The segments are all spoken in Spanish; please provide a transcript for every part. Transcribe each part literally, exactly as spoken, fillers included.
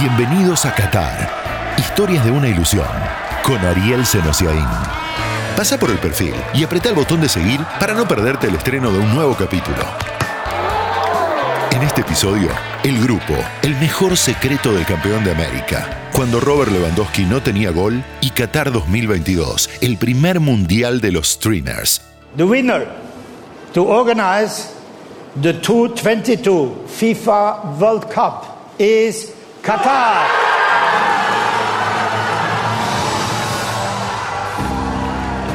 Bienvenidos a Qatar, historias de una ilusión, con Ariel Senosiaín. Pasa por el perfil y apretá el botón de seguir para no perderte el estreno de un nuevo capítulo. En este episodio, el grupo, el mejor secreto del campeón de América, cuando Robert Lewandowski no tenía gol, y Qatar dos mil veintidós, el primer mundial de los streamers. The winner to organize the twenty twenty-two FIFA World Cup is Qatar.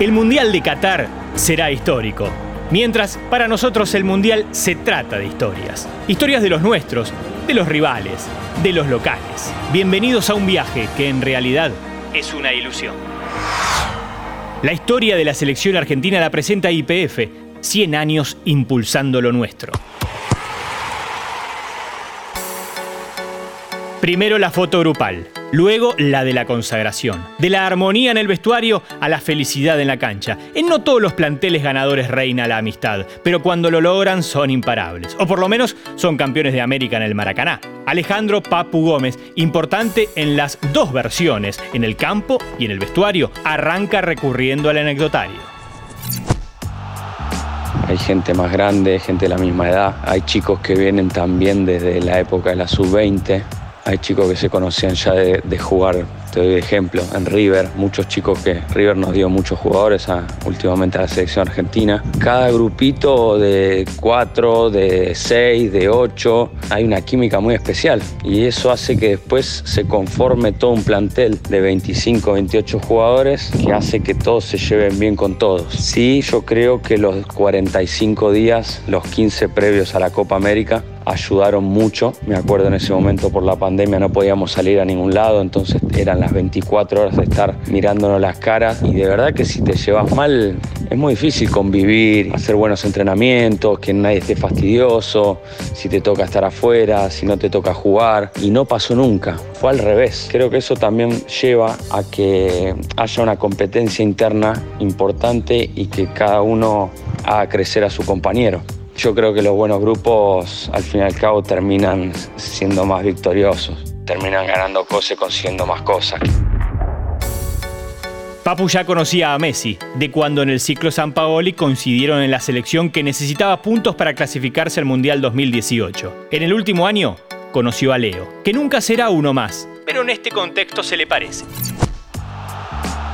El Mundial de Qatar será histórico. Mientras, para nosotros el Mundial se trata de historias. Historias de los nuestros, de los rivales, de los locales. Bienvenidos a un viaje que en realidad es una ilusión. La historia de la selección argentina la presenta Y P F, cien años impulsando lo nuestro. Primero la foto grupal, luego la de la consagración. De la armonía en el vestuario a la felicidad en la cancha. En no todos los planteles ganadores reina la amistad, pero cuando lo logran son imparables. O por lo menos son campeones de América en el Maracaná. Alejandro Papu Gómez, importante en las dos versiones, en el campo y en el vestuario, arranca recurriendo al anecdotario. Hay gente más grande, gente de la misma edad. Hay chicos que vienen también desde la época de la sub veinte. Hay chicos que se conocían ya de, de jugar, te doy ejemplo, en River, muchos chicos que River nos dio muchos jugadores a, últimamente a la selección argentina. Cada grupito de cuatro, de seis, de ocho, hay una química muy especial y eso hace que después se conforme todo un plantel de veinticinco, veintiocho jugadores que hace que todos se lleven bien con todos. Sí, yo creo que los cuarenta y cinco días, los quince previos a la Copa América, ayudaron mucho. Me acuerdo en ese momento por la pandemia no podíamos salir a ningún lado, entonces eran las veinticuatro horas de estar mirándonos las caras y de verdad que si te llevas mal es muy difícil convivir, hacer buenos entrenamientos, que nadie esté fastidioso, si te toca estar afuera, si no te toca jugar, y no pasó nunca, fue al revés. Creo que eso también lleva a que haya una competencia interna importante y que cada uno haga crecer a su compañero. Yo creo que los buenos grupos, al fin y al cabo, terminan siendo más victoriosos. Terminan ganando cosas y consiguiendo más cosas. Papu ya conocía a Messi, de cuando en el ciclo San Paoli coincidieron en la selección que necesitaba puntos para clasificarse al Mundial dos mil dieciocho. En el último año, conoció a Leo, que nunca será uno más, pero en este contexto se le parece.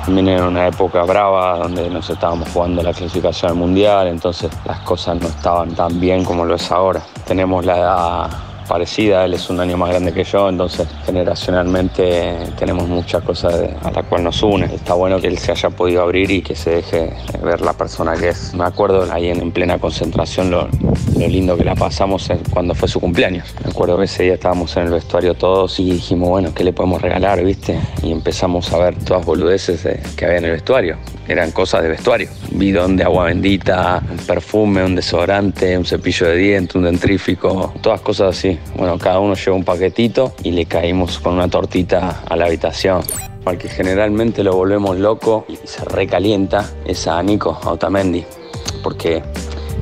También era una época brava donde nos estábamos jugando la clasificación al mundial, entonces las cosas no estaban tan bien como lo es ahora. Tenemos la edad parecida, él es un año más grande que yo, entonces generacionalmente tenemos muchas cosas a las cuales nos une. Está bueno que él se haya podido abrir y que se deje ver la persona que es. Me acuerdo ahí en plena concentración lo, lo lindo que la pasamos cuando fue su cumpleaños. Me acuerdo que ese día estábamos en el vestuario todos y dijimos, bueno, ¿qué le podemos regalar, viste? Y empezamos a ver todas boludeces que había en el vestuario. Eran cosas de vestuario. Bidón de agua bendita, un perfume, un desodorante, un cepillo de dientes, un dentrífico, todas cosas así. Bueno, cada uno lleva un paquetito y le caímos con una tortita a la habitación. Porque generalmente lo volvemos loco y se recalienta es a Nico, a Otamendi. Porque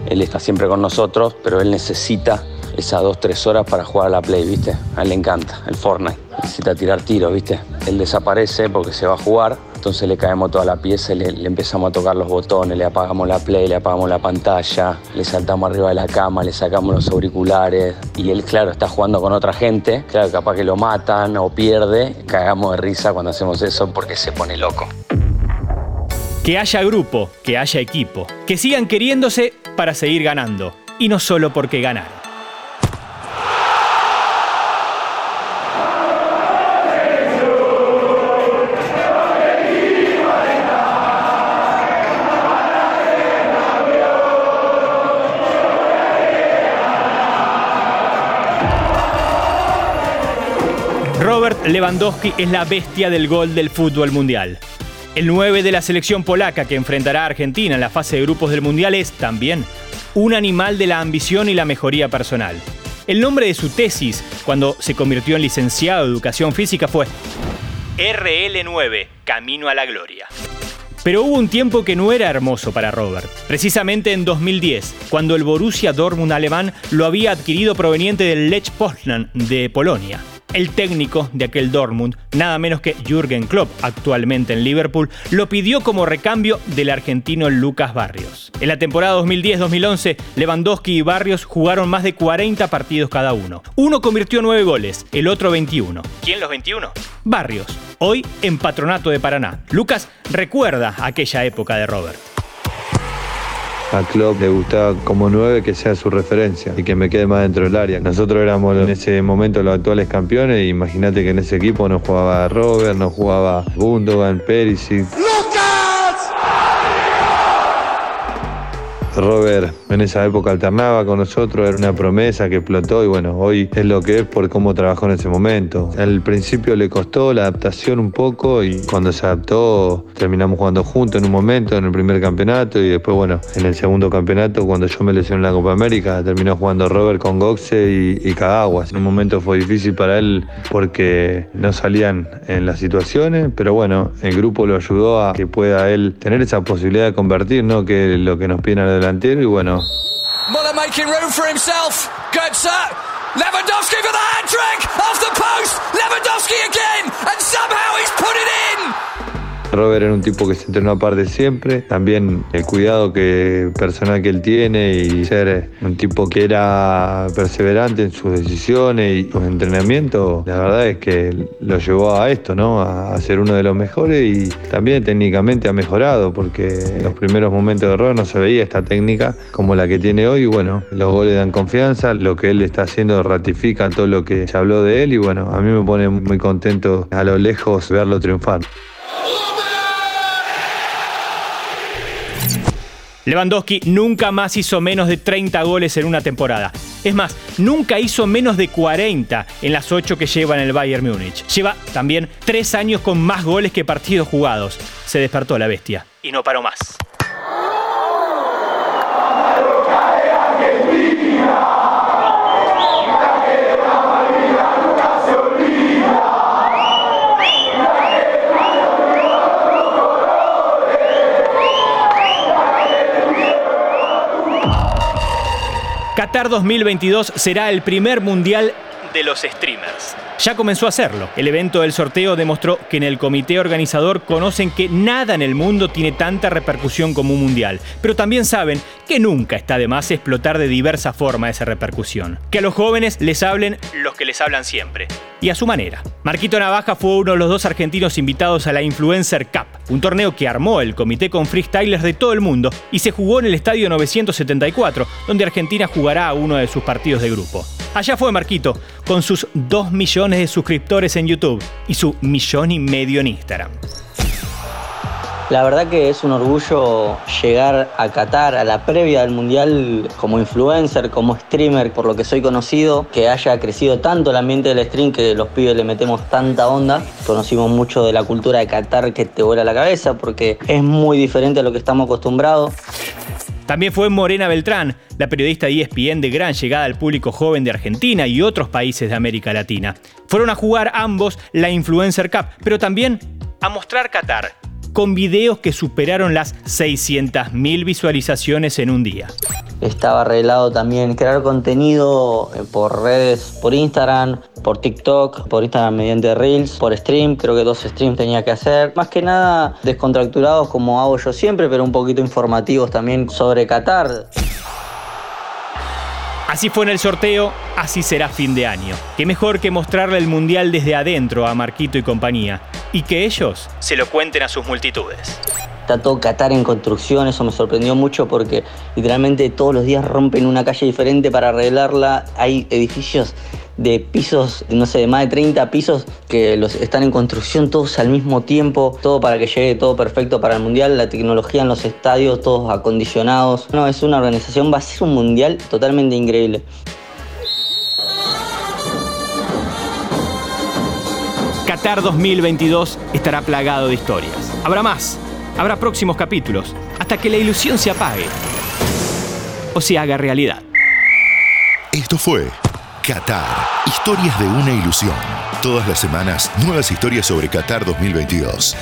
él está siempre con nosotros, pero él necesita esas dos, tres horas para jugar a la Play, ¿viste? A él le encanta el Fortnite. Necesita tirar tiros, ¿viste? Él desaparece porque se va a jugar. Entonces le caemos toda la pieza y le, le empezamos a tocar los botones, le apagamos la Play, le apagamos la pantalla, le saltamos arriba de la cama, le sacamos los auriculares. Y él, claro, está jugando con otra gente. Claro, capaz que lo matan o pierde. Cagamos de risa cuando hacemos eso porque se pone loco. Que haya grupo, que haya equipo. Que sigan queriéndose para seguir ganando. Y no solo porque ganaron. Robert Lewandowski es la bestia del gol del fútbol mundial. El nueve de la selección polaca que enfrentará a Argentina en la fase de grupos del mundial es, también, un animal de la ambición y la mejoría personal. El nombre de su tesis, cuando se convirtió en licenciado de Educación Física, fue R L nueve, Camino a la Gloria. Pero hubo un tiempo que no era hermoso para Robert. Precisamente en dos mil diez, cuando el Borussia Dortmund alemán lo había adquirido proveniente del Lech Poznan de Polonia. el técnico de aquel Dortmund, nada menos que Jürgen Klopp, actualmente en Liverpool, lo pidió como recambio del argentino Lucas Barrios. En la temporada dos mil diez dos mil once, Lewandowski y Barrios jugaron más de cuarenta partidos cada uno. Uno convirtió nueve goles, el otro veintiuno. ¿Quién los veintiuno? Barrios, hoy en Patronato de Paraná. Lucas recuerda aquella época de Robert. A Klopp le gustaba como nueve que sea su referencia y que me quede más dentro del área. Nosotros éramos en ese momento los actuales campeones e imagínate que en ese equipo no jugaba Robert, no jugaba Gundogan, Perisic. Robert en esa época alternaba con nosotros, era una promesa que explotó y bueno, hoy es lo que es por cómo trabajó en ese momento. Al principio le costó la adaptación un poco y cuando se adaptó terminamos jugando juntos en un momento, en el primer campeonato y después bueno, en el segundo campeonato cuando yo me lesioné en la Copa América terminó jugando Robert con Goxe y, y Kagawa. En un momento fue difícil para él porque no salían en las situaciones, pero bueno, el grupo lo ayudó a que pueda él tener esa posibilidad de convertir, ¿no? Que lo que nos piden a la y bueno. Muller making room for himself. Goetze. Lewandowski for the hat-trick. Off the post. Lewandowski again. And somehow he's put it in. Robert era un tipo que se entrenó aparte siempre. También el cuidado que, personal que él tiene y ser un tipo que era perseverante en sus decisiones y sus entrenamientos. La verdad es que lo llevó a esto, ¿no? A, a ser uno de los mejores y también técnicamente ha mejorado porque en los primeros momentos de Robert no se veía esta técnica como la que tiene hoy. Y bueno, los goles dan confianza, lo que él está haciendo ratifica todo lo que se habló de él y bueno, a mí me pone muy contento a lo lejos verlo triunfar. Lewandowski nunca más hizo menos de treinta goles en una temporada. Es más, nunca hizo menos de cuarenta en las ocho que lleva en el Bayern Múnich. Lleva también tres años con más goles que partidos jugados. Se despertó la bestia y no paró más. Qatar dos mil veintidós será el primer mundial de los streamers. Ya comenzó a hacerlo. El evento del sorteo demostró que en el comité organizador conocen que nada en el mundo tiene tanta repercusión como un mundial, pero también saben que nunca está de más explotar de diversa forma esa repercusión. Que a los jóvenes les hablen los que les hablan siempre, y a su manera. Marquito Navaja fue uno de los dos argentinos invitados a la Influencer Cup, un torneo que armó el comité con freestylers de todo el mundo y se jugó en el Estadio novecientos setenta y cuatro, donde Argentina jugará uno de sus partidos de grupo. Allá fue Marquito, con sus dos millones de suscriptores en YouTube y su millón y medio en Instagram. La verdad que es un orgullo llegar a Qatar, a la previa del Mundial, como influencer, como streamer, por lo que soy conocido, que haya crecido tanto el ambiente del stream que los pibes le metemos tanta onda. Conocimos mucho de la cultura de Qatar que te vuela la cabeza porque es muy diferente a lo que estamos acostumbrados. También fue Morena Beltrán, la periodista de E S P N de gran llegada al público joven de Argentina y otros países de América Latina. Fueron a jugar ambos la Influencer Cup, pero también a mostrar Qatar, con videos que superaron las seiscientas mil visualizaciones en un día. Estaba arreglado también crear contenido por redes, por Instagram, por TikTok, por Instagram mediante Reels, por stream, creo que dos streams tenía que hacer. Más que nada descontracturados como hago yo siempre, pero un poquito informativos también sobre Qatar. Así fue en el sorteo, así será fin de año. Qué mejor que mostrarle el Mundial desde adentro a Marquito y compañía, y que ellos se lo cuenten a sus multitudes. Está todo Qatar en construcción, eso me sorprendió mucho porque literalmente todos los días rompen una calle diferente para arreglarla. Hay edificios de pisos, no sé, de más de treinta pisos que los están en construcción todos al mismo tiempo, todo para que llegue todo perfecto para el mundial, la tecnología en los estadios, todos acondicionados. No, es una organización, va a ser un mundial totalmente increíble. Qatar dos mil veintidós estará plagado de historias. Habrá más, habrá próximos capítulos, hasta que la ilusión se apague o se haga realidad. Esto fue Qatar, historias de una ilusión. Todas las semanas, nuevas historias sobre Qatar dos mil veintidós.